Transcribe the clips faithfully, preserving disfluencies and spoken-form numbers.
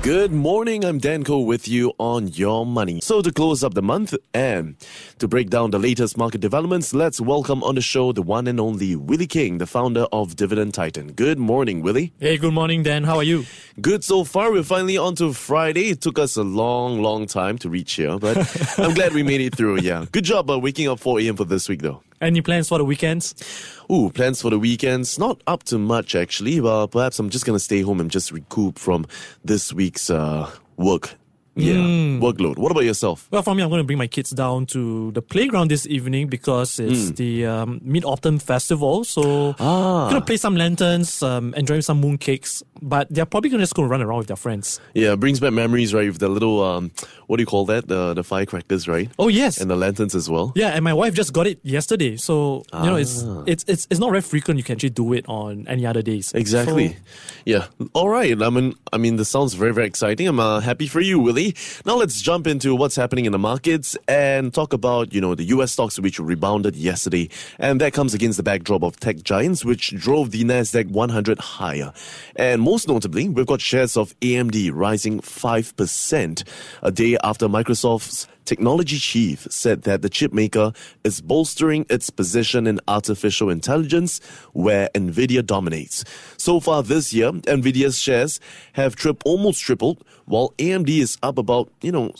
Good morning, I'm Dan Koh with you on Your Money. So to close up the month and to break down the latest market developments, let's welcome on the show the one and only Willie King, the founder of Dividend Titan. Good morning, Willie. Hey, good morning, Dan. How are you? Good so far. We're finally on to Friday. It took us a long, long time to reach here, but I'm glad we made it through, yeah. Good job uh, waking up four a.m. for this week, though. Any plans for the weekends? Ooh, plans for the weekends? Not up to much, actually. Well, perhaps I'm just going to stay home and just recoup from this week's uh, work. Yeah, mm. workload. What about yourself? Well, for me, I'm going to bring my kids down to the playground this evening because it's mm. the um, Mid-Autumn Festival. So ah. I'm going to play some lanterns, um, enjoy some mooncakes. But they're probably going to just go run around with their friends. Yeah, it brings back memories, right? With the little, um, what do you call that? The, the firecrackers, right? Oh, yes. And the lanterns as well. Yeah, and my wife just got it yesterday. So, ah. you know, it's, it's it's it's not very frequent you can actually do it on any other days. Exactly. So, yeah. All right. I mean, I mean, this sounds very, very exciting. I'm uh, happy for you, Willie. Now let's jump into what's happening in the markets and talk about, you know, the U S stocks which rebounded yesterday. And that comes against the backdrop of tech giants which drove the NASDAQ one hundred higher. And most notably, we've got shares of A M D rising five percent a day after Microsoft's technology chief said that the chipmaker is bolstering its position in artificial intelligence where Nvidia dominates. So far this year, Nvidia's shares have tri- almost tripled, while A M D is up about, you know,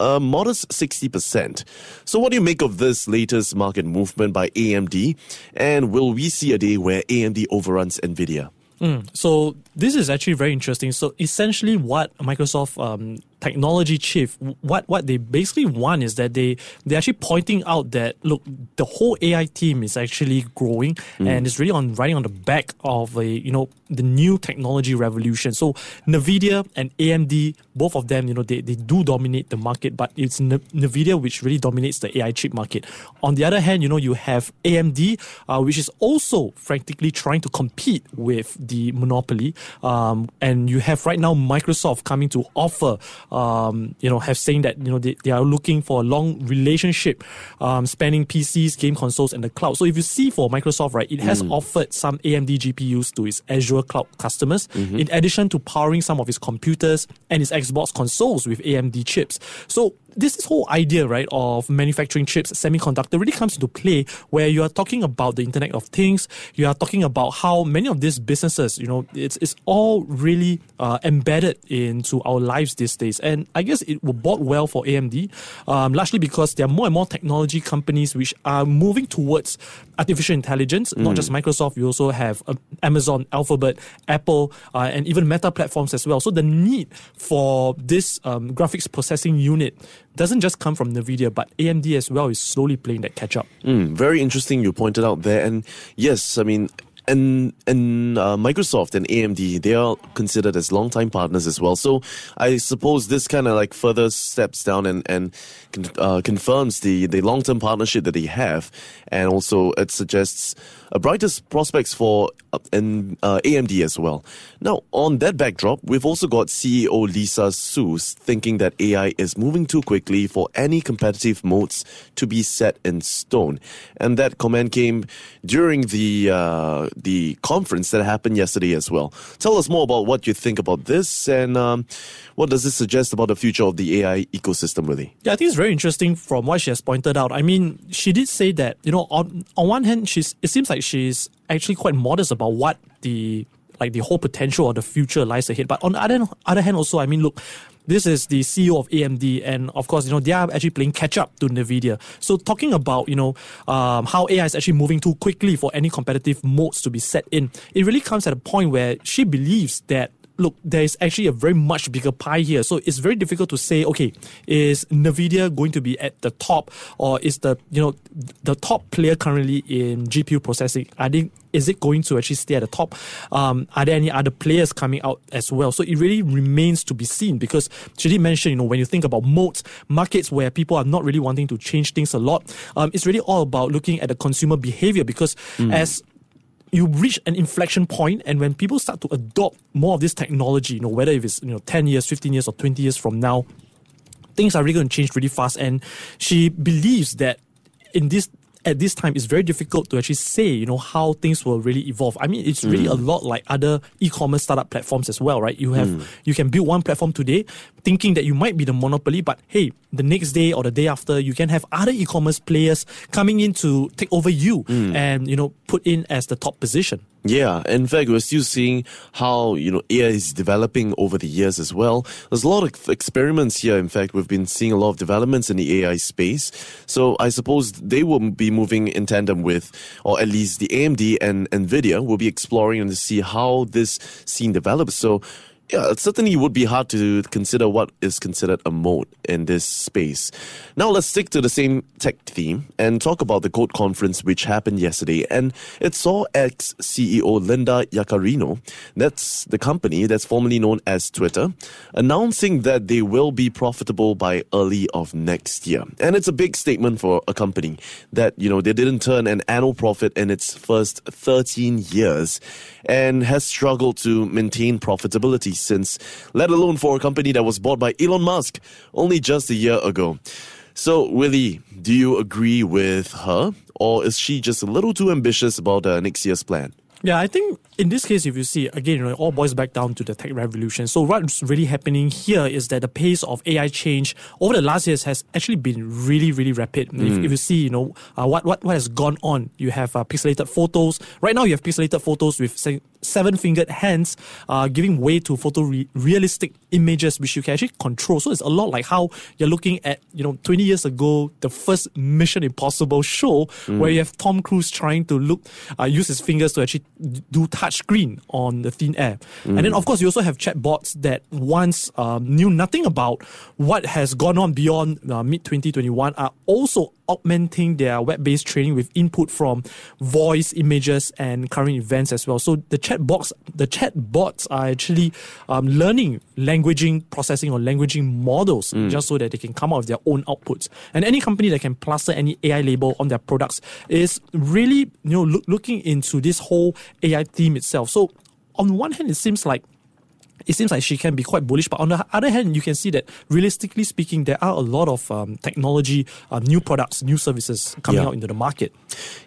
a modest sixty percent. So what do you make of this latest market movement by A M D? And will we see a day where A M D overruns Nvidia? Mm, so this is actually very interesting. So essentially what Microsoft um, technology chief, what, what they basically want is that they, they're actually pointing out that, look, the whole A I team is actually growing mm. and it's really on riding on the back of a, you know, the new technology revolution. So NVIDIA and A M D, both of them, you know, they, they do dominate the market, but it's N- NVIDIA which really dominates the A I chip market. On the other hand, you know, you have A M D, uh, which is also frantically trying to compete with the monopoly. Um, and you have right now Microsoft coming to offer, um, you know, have saying that, you know, they, they are looking for a long relationship, um, spanning P Cs, game consoles, and the cloud. So if you see for Microsoft, right, it has mm. offered some A M D G P Us to its Azure cloud customers, mm-hmm. in addition to powering some of its computers and its Xbox consoles with A M D chips. So this, this whole idea, right, of manufacturing chips, semiconductor, really comes into play where you are talking about the Internet of Things. You are talking about how many of these businesses, you know, it's it's all really uh, embedded into our lives these days. And I guess it will bode well for A M D, um, largely because there are more and more technology companies which are moving towards artificial intelligence. Mm. Not just Microsoft, we also have uh, Amazon, Alphabet, Apple, uh, and even Meta platforms as well. So the need for this um, graphics processing unit doesn't just come from NVIDIA, but A M D as well is slowly playing that catch-up. Mm, very interesting you pointed out there. And yes, I mean, and and uh, Microsoft and A M D, they are considered as long-time partners as well. So I suppose this kind of like further steps down and, and uh, confirms the, the long-term partnership that they have. And also it suggests a brightest prospects for uh, and, uh, A M D as well. Now, on that backdrop, we've also got C E O Lisa Su thinking that A I is moving too quickly for any competitive moats to be set in stone. And that comment came during the... Uh, the conference that happened yesterday as well. Tell us more about what you think about this and um, what does this suggest about the future of the A I ecosystem, really? Yeah, I think it's very interesting from what she has pointed out. I mean, she did say that, you know, on, on one hand, she's it seems like she's actually quite modest about what the like the whole potential or the future lies ahead. But on the other, other hand also, I mean, look, this is the C E O of A M D, and of course, you know, they are actually playing catch-up to NVIDIA. So talking about, you know, um, how A I is actually moving too quickly for any competitive modes to be set in, it really comes at a point where she believes that, look, there is actually a very much bigger pie here. So it's very difficult to say, okay, is NVIDIA going to be at the top, or is the, you know, the top player currently in G P U processing? I think, is it going to actually stay at the top? Um, are there any other players coming out as well? So it really remains to be seen, because she did mention, you know, when you think about moats, markets where people are not really wanting to change things a lot, um, it's really all about looking at the consumer behavior, because mm. as you reach an inflection point, and when people start to adopt more of this technology, you know, whether if it's, you know, ten years, fifteen years, or twenty years from now, things are really going to change really fast. And she believes that in this at this time, it's very difficult to actually say, you know, how things will really evolve. I mean, it's really mm. a lot like other e-commerce startup platforms as well, right? You have mm. you can build one platform today thinking that you might be the monopoly, but hey, the next day or the day after, you can have other e-commerce players coming in to take over you mm. and, you know, put in as the top position. Yeah, in fact, we're still seeing how, you know, A I is developing over the years as well. There's a lot of experiments here. In fact, we've been seeing a lot of developments in the A I space. So I suppose they will be moving in tandem with, or at least the A M D and Nvidia will be exploring and to see how this scene develops. So yeah, it certainly would be hard to consider what is considered a mode in this space. Now let's stick to the same tech theme and talk about the Code conference, which happened yesterday. And it saw ex-C E O Linda Yaccarino, that's the company that's formerly known as Twitter, announcing that they will be profitable by early of next year. And it's a big statement for a company that, you know, they didn't turn an annual profit in its first thirteen years and has struggled to maintain profitability since, let alone for a company that was bought by Elon Musk only just a year ago. So, Willie, do you agree with her, or is she just a little too ambitious about uh, next year's plan? Yeah, I think in this case, if you see, again, you know, it all boils back down to the tech revolution. So what's really happening here is that the pace of A I change over the last years has actually been really, really rapid. Mm. If, if you see, you know, uh, what, what, what has gone on, you have uh, pixelated photos. Right now, you have pixelated photos with, say, seven-fingered hands uh, giving way to photorealistic images, which you can actually control. So it's a lot like how you're looking at, you know, twenty years ago, the first Mission Impossible show mm. where you have Tom Cruise trying to look, uh, use his fingers to actually do touchscreen on the thin air. Mm. And then, of course, you also have chatbots that once um, knew nothing about what has gone on beyond uh, mid twenty twenty-one are also augmenting their web-based training with input from voice, images, and current events as well. So the chat box, the chat bots are actually um, learning languaging, processing, or languaging models mm. just so that they can come out with their own outputs. And any company that can plaster any A I label on their products is really, you know, look, looking into this whole A I theme itself. So on one hand, it seems like It seems like she can be quite bullish, but on the other hand, you can see that realistically speaking, there are a lot of um, technology, uh, new products, new services coming yeah. out into the market.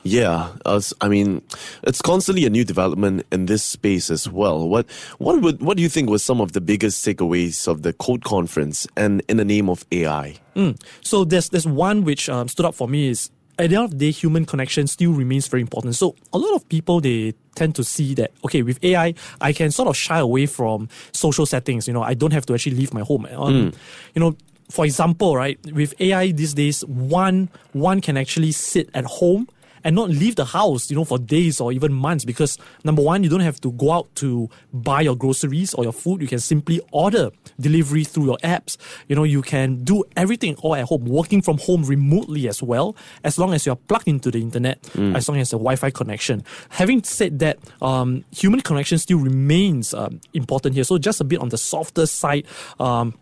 Yeah, uh, I mean, it's constantly a new development in this space as well. What what would what do you think was some of the biggest takeaways of the Code conference and in the name of A I? Mm. So there's there's one which um, stood out for me is, at the end of the day, human connection still remains very important. So a lot of people, they tend to see that, okay, with A I, I can sort of shy away from social settings. You know, I don't have to actually leave my home. Um, mm. You know, for example, right, with A I these days, one one can actually sit at home and not leave the house, you know, for days or even months, because number one, you don't have to go out to buy your groceries or your food. You can simply order delivery through your apps. You know, you can do everything all at home, working from home remotely as well, as long as you're plugged into the internet, mm. as long as the Wi-Fi connection. Having said that, um, human connection still remains um, important here. So just a bit on the softer side, um,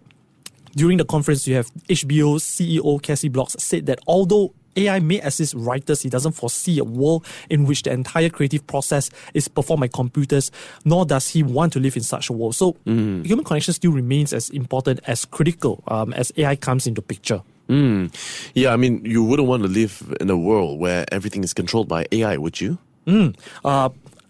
during the conference, you have H B O C E O Casey Bloys said that although A I may assist writers, he doesn't foresee a world in which the entire creative process is performed by computers, nor does he want to live in such a world. So mm. human connection still remains as important, as critical, um, as A I comes into picture. Mm. Yeah, I mean, you wouldn't want to live in a world where everything is controlled by A I, would you? Mm. Uh,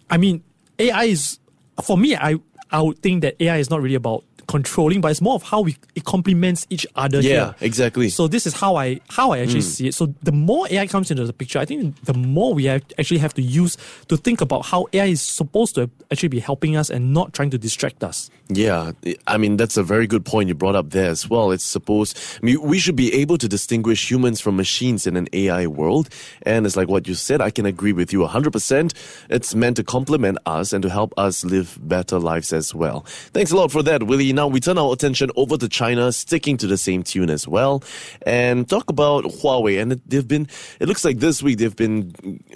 I mean, A I is, for me, I, I would think that A I is not really about controlling, but it's more of how we it complements each other. Yeah, here. exactly. So this is how I how I actually mm. see it. So the more A I comes into the picture, I think the more we have, actually have to use to think about how A I is supposed to actually be helping us and not trying to distract us. Yeah, I mean, that's a very good point you brought up there as well. It's supposed, I mean, we should be able to distinguish humans from machines in an A I world. And it's like what you said, I can agree with you one hundred percent. It's meant to complement us and to help us live better lives as well. Thanks a lot for that, Willie. Now we turn our attention over to China, sticking to the same tune as well, and talk about Huawei. And they've been, it looks like this week they've been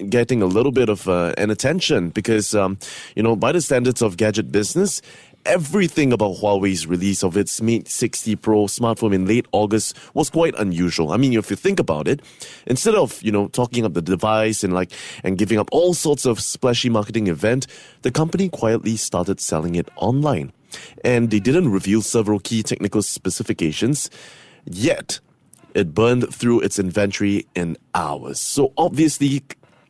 getting a little bit of uh, an attention because, um, you know, by the standards of gadget business, everything about Huawei's release of its Mate sixty Pro smartphone in late August was quite unusual. I mean, if you think about it, instead of, you know, talking up the device and like and giving up all sorts of splashy marketing event, the company quietly started selling it online. And they didn't reveal several key technical specifications. Yet, it burned through its inventory in hours. So obviously,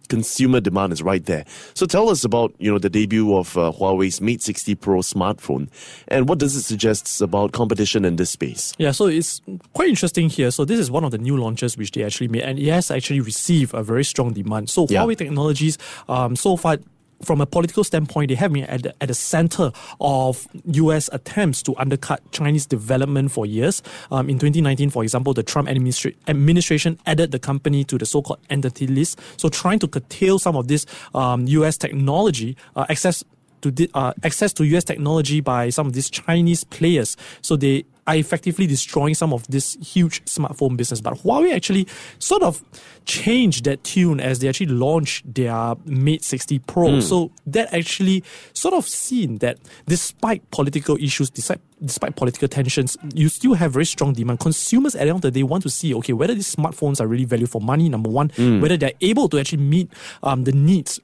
consumer demand is right there. So tell us about, you know, the debut of uh, Huawei's Mate sixty Pro smartphone, and what does it suggest about competition in this space? Yeah, so it's quite interesting here. So this is one of the new launches which they actually made, and it has actually received a very strong demand. So yeah. Huawei Technologies, um, so far, from a political standpoint, they have been at the, at the center of U S attempts to undercut Chinese development for years. Um, in twenty nineteen, for example, the Trump administra- administration added the company to the so-called entity list. So trying to curtail some of this um, U S technology uh, access to di- uh, access to U S technology by some of these Chinese players. So they are effectively destroying some of this huge smartphone business. But Huawei actually sort of changed that tune as they actually launched their Mate sixty Pro. Mm. So that actually sort of seen that despite political issues, despite, despite political tensions, you still have very strong demand. Consumers at the end of the day want to see, okay, whether these smartphones are really value for money, number one, mm. whether they're able to actually meet um, the needs,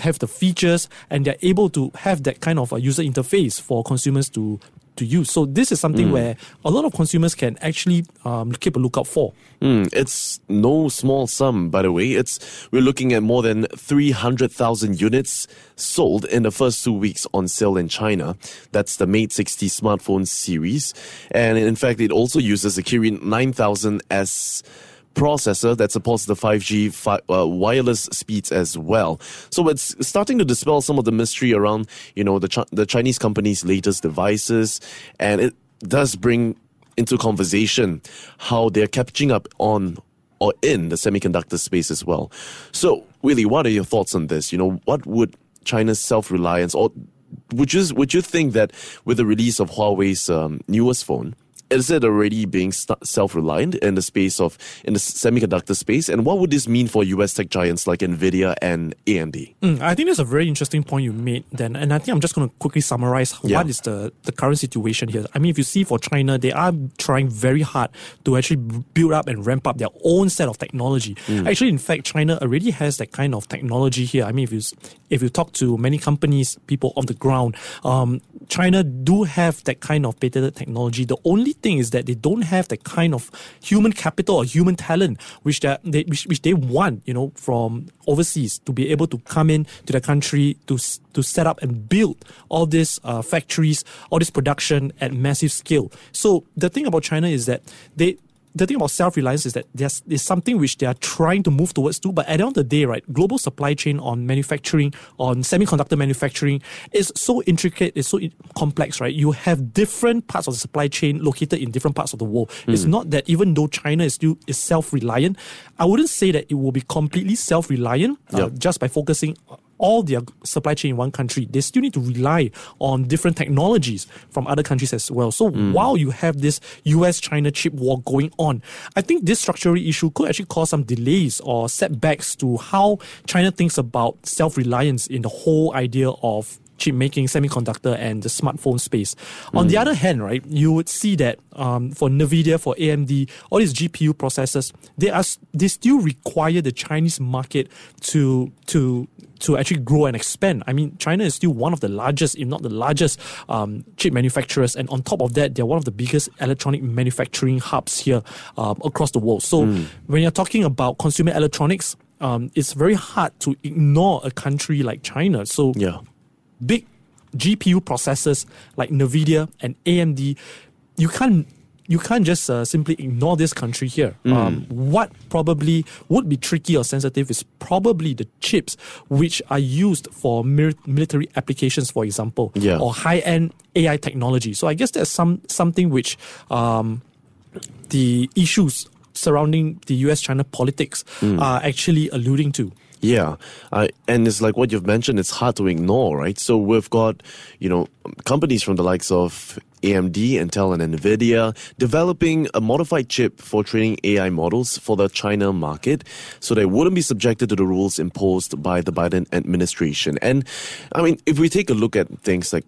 have the features, and they're able to have that kind of a user interface for consumers to to use. So this is something mm. where a lot of consumers can actually um, keep a lookout for. Mm, it's no small sum, by the way. It's we're looking at more than three hundred thousand units sold in the first two weeks on sale in China. That's the Mate sixty smartphone series. And in fact, it also uses the Kirin nine thousand S processor that supports the five G fi- uh, wireless speeds as well. So it's starting to dispel some of the mystery around, you know, the, Ch- the Chinese company's latest devices, and it does bring into conversation how they're catching up on or in the semiconductor space as well. So, Willie, what are your thoughts on this? You know, what would China's self-reliance, or would you, would you think that with the release of Huawei's um, newest phone, is it already being st- self-reliant in the space of in the semiconductor space? And what would this mean for U S tech giants like Nvidia and A M D? Mm, I think that's a very interesting point you made, Dan. And I think I'm just going to quickly summarize yeah. what is the, the current situation here. I mean, if you see for China, they are trying very hard to actually build up and ramp up their own set of technology. Mm. Actually, in fact, China already has that kind of technology here. I mean, if you if you talk to many companies, people on the ground, um, China do have that kind of patented technology. The only thing is that they don't have the kind of human capital or human talent which they, they which, which they want, you know, from overseas to be able to come in to the country to to set up and build all these uh, factories, all this production at massive scale. So the thing about China is that they. The thing about self-reliance is that there's, there's something which they are trying to move towards too, but at the end of the day, right, global supply chain on manufacturing, on semiconductor manufacturing is so intricate, it's so complex, right? You have different parts of the supply chain located in different parts of the world. Mm. It's not that even though China is still is self-reliant, I wouldn't say that it will be completely self-reliant yep. uh, just by focusing all their supply chain in one country. They still need to rely on different technologies from other countries as well. So mm. while you have this U S-China chip war going on, I think this structural issue could actually cause some delays or setbacks to how China thinks about self-reliance in the whole idea of chip making, semiconductor, and the smartphone space. On mm. the other hand, right, you would see that um, for Nvidia, for A M D, all these G P U processors, they are they still require the Chinese market to to to actually grow and expand. I mean, China is still one of the largest, if not the largest, um, chip manufacturers, and on top of that, they're one of the biggest electronic manufacturing hubs here um, across the world. So mm. when you're talking about consumer electronics, um, it's very hard to ignore a country like China. So yeah. big G P U processors like NVIDIA and A M D, you can't you can't just uh, simply ignore this country here. Mm. Um, what probably would be tricky or sensitive is probably the chips which are used for mil- military applications, for example, yeah. or high-end A I technology. So I guess there's some something which um, the issues surrounding the U S-China politics mm. are actually alluding to. Yeah, uh, and it's like what you've mentioned, it's hard to ignore, right? So we've got, you know, companies from the likes of A M D, Intel, and Nvidia developing a modified chip for training A I models for the China market so they wouldn't be subjected to the rules imposed by the Biden administration. And, I mean, if we take a look at things like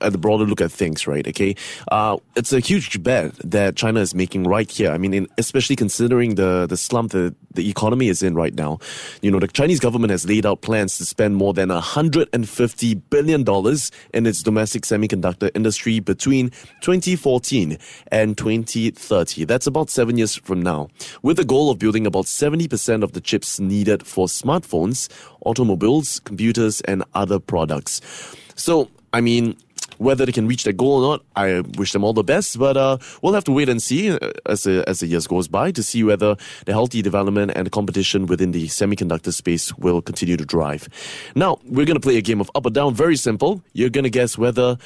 at the broader look at things, right? Okay, uh, it's a huge bet that China is making right here. I mean, in, especially considering the the slump that the economy is in right now. You know, the Chinese government has laid out plans to spend more than one hundred fifty billion dollars in its domestic semiconductor industry between twenty fourteen and twenty thirty. That's about seven years from now, with the goal of building about seventy percent of the chips needed for smartphones, automobiles, computers, and other products. So, I mean, whether they can reach that goal or not, I wish them all the best. But uh, we'll have to wait and see as the, as the years goes by to see whether the healthy development and competition within the semiconductor space will continue to drive. Now, we're going to play a game of up or down. Very simple. You're going to guess whether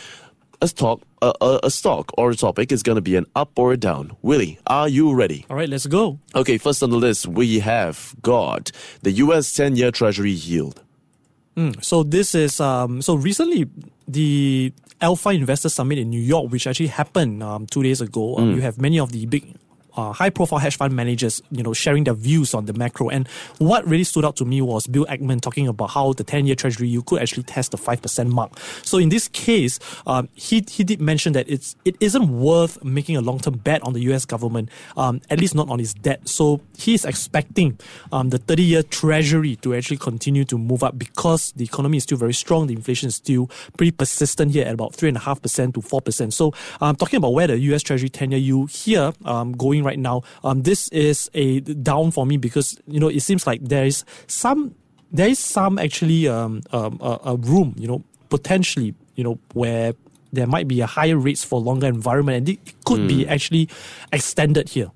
a stock, a, a, a stock or a topic is going to be an up or a down. Willie, are you ready? All right, let's go. Okay, first on the list, we have got the U S ten-year Treasury yield. Mm, so this is, um, so recently the Alpha Investor Summit in New York, which actually happened um, two days ago, um, mm. you have many of the big Uh, high-profile hedge fund managers, you know, sharing their views on the macro. And what really stood out to me was Bill Ackman talking about how the ten-year Treasury yield could actually test the five percent mark. So in this case, um, he he did mention that it's it isn't worth making a long-term bet on the U S government, um, at least not on its debt. So he's expecting um, the thirty-year Treasury to actually continue to move up because the economy is still very strong. The inflation is still pretty persistent here at about three point five percent to four percent. So um, talking about where the U S Treasury ten-year yield here um, going right now, um, this is a down for me because, you know, it seems like there is some, there is some actually um, um, a, a room, you know, potentially, you know, where there might be a higher rates for longer environment, and it could mm. be actually extended here.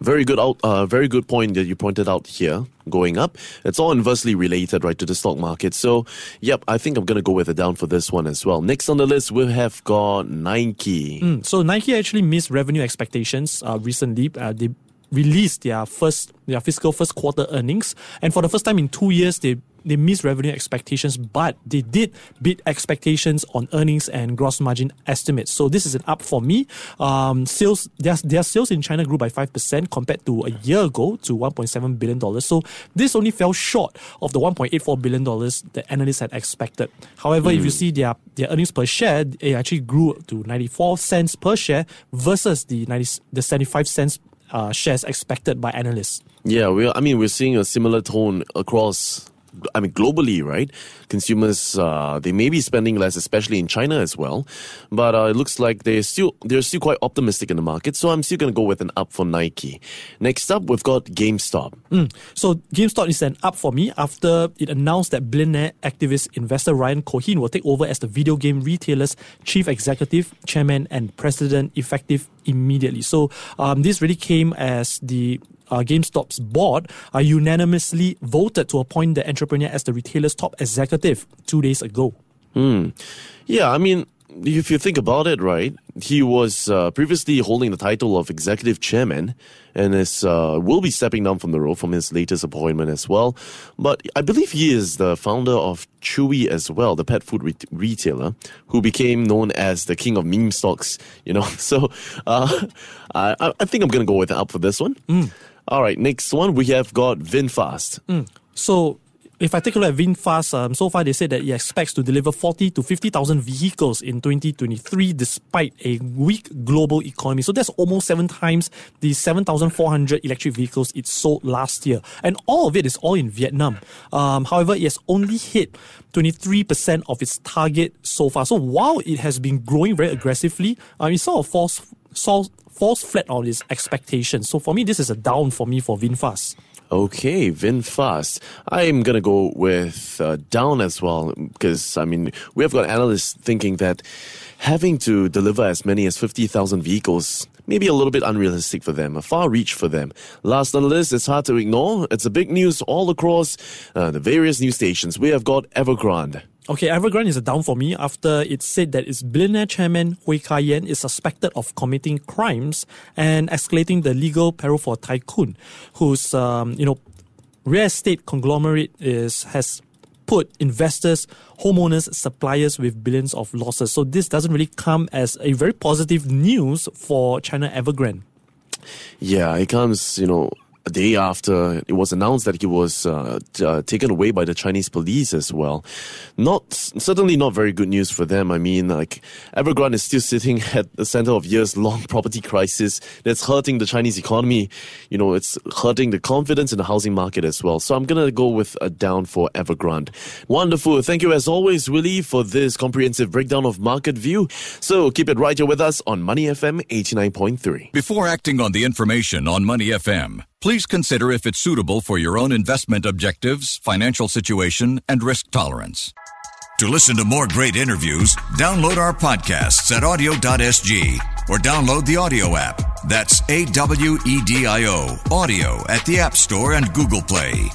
Very good out, uh, very good point that you pointed out here, going up. It's all inversely related, right, to the stock market. So, yep, I think I'm going to go with a down for this one as well. Next on the list, we have got Nike. Mm, so, Nike actually missed revenue expectations uh, recently. Uh, they released their first their fiscal first quarter earnings. And for the first time in two years, they They missed revenue expectations, but they did beat expectations on earnings and gross margin estimates. So this is an up for me. Um, sales, their, their sales in China grew by five percent compared to a year ago to one point seven billion dollars. So this only fell short of the one point eight four billion dollars that analysts had expected. However, mm. if you see their, their earnings per share, it actually grew to ninety-four cents per share versus the ninety, the seventy-five cents uh, shares expected by analysts. Yeah, we are, I mean, we're seeing a similar tone across, I mean, globally, right? Consumers, uh, they may be spending less, especially in China as well. But uh, it looks like they're still they're still quite optimistic in the market. So I'm still going to go with an up for Nike. Next up, we've got GameStop. Mm. So GameStop is an up for me after it announced that billionaire activist investor Ryan Cohen will take over as the video game retailer's chief executive, chairman, and president, effective immediately. So um, this really came as the Uh, GameStop's board uh, unanimously voted to appoint the entrepreneur as the retailer's top executive two days ago. Mm. Yeah, I mean, if you think about it, right, he was uh, previously holding the title of executive chairman and is uh, will be stepping down from the role from his latest appointment as well. But I believe he is the founder of Chewy as well, the pet food re- retailer, who became known as the king of meme stocks, you know. So uh, I, I think I'm going to go with an up for this one. Mm. All right, next one, we have got VinFast. Mm. So if I take a look at VinFast, um, so far they said that it expects to deliver forty to fifty thousand vehicles in twenty twenty-three despite a weak global economy. So that's almost seven times the seven thousand four hundred electric vehicles it sold last year. And all of it is all in Vietnam. Um, however, it has only hit twenty-three percent of its target so far. So while it has been growing very aggressively, um, it sort of falls, falls, falls flat on its expectations. So for me, this is a down for me for VinFast. Okay, VinFast. I'm going to go with uh, down as well because, I mean, we have got analysts thinking that having to deliver as many as fifty thousand vehicles may be a little bit unrealistic for them, a far reach for them. Last on the list, it's hard to ignore. It's a big news all across uh, the various news stations. We have got Evergrande. Okay, Evergrande is a down for me after it said that its billionaire chairman Hui Ka Yan is suspected of committing crimes and escalating the legal peril for tycoon, whose um, you know real estate conglomerate is has put investors, homeowners, suppliers with billions of losses. So this doesn't really come as a very positive news for China Evergrande. Yeah, it comes, you know, a day after it was announced that he was uh, uh, taken away by the Chinese police as well. Not certainly not very good news for them. I mean, like, Evergrande is still sitting at the center of years-long property crisis that's hurting the Chinese economy. You know, it's hurting the confidence in the housing market as well. So I'm going to go with a down for Evergrande. Wonderful. Thank you, as always, Willie, for this comprehensive breakdown of Market View. So keep it right here with us on Money F M eighty-nine point three. Before acting on the information on Money F M, please consider if it's suitable for your own investment objectives, financial situation, and risk tolerance. To listen to more great interviews, download our podcasts at audio dot s g or download the audio app. That's A W E D I O, audio, at the App Store and Google Play.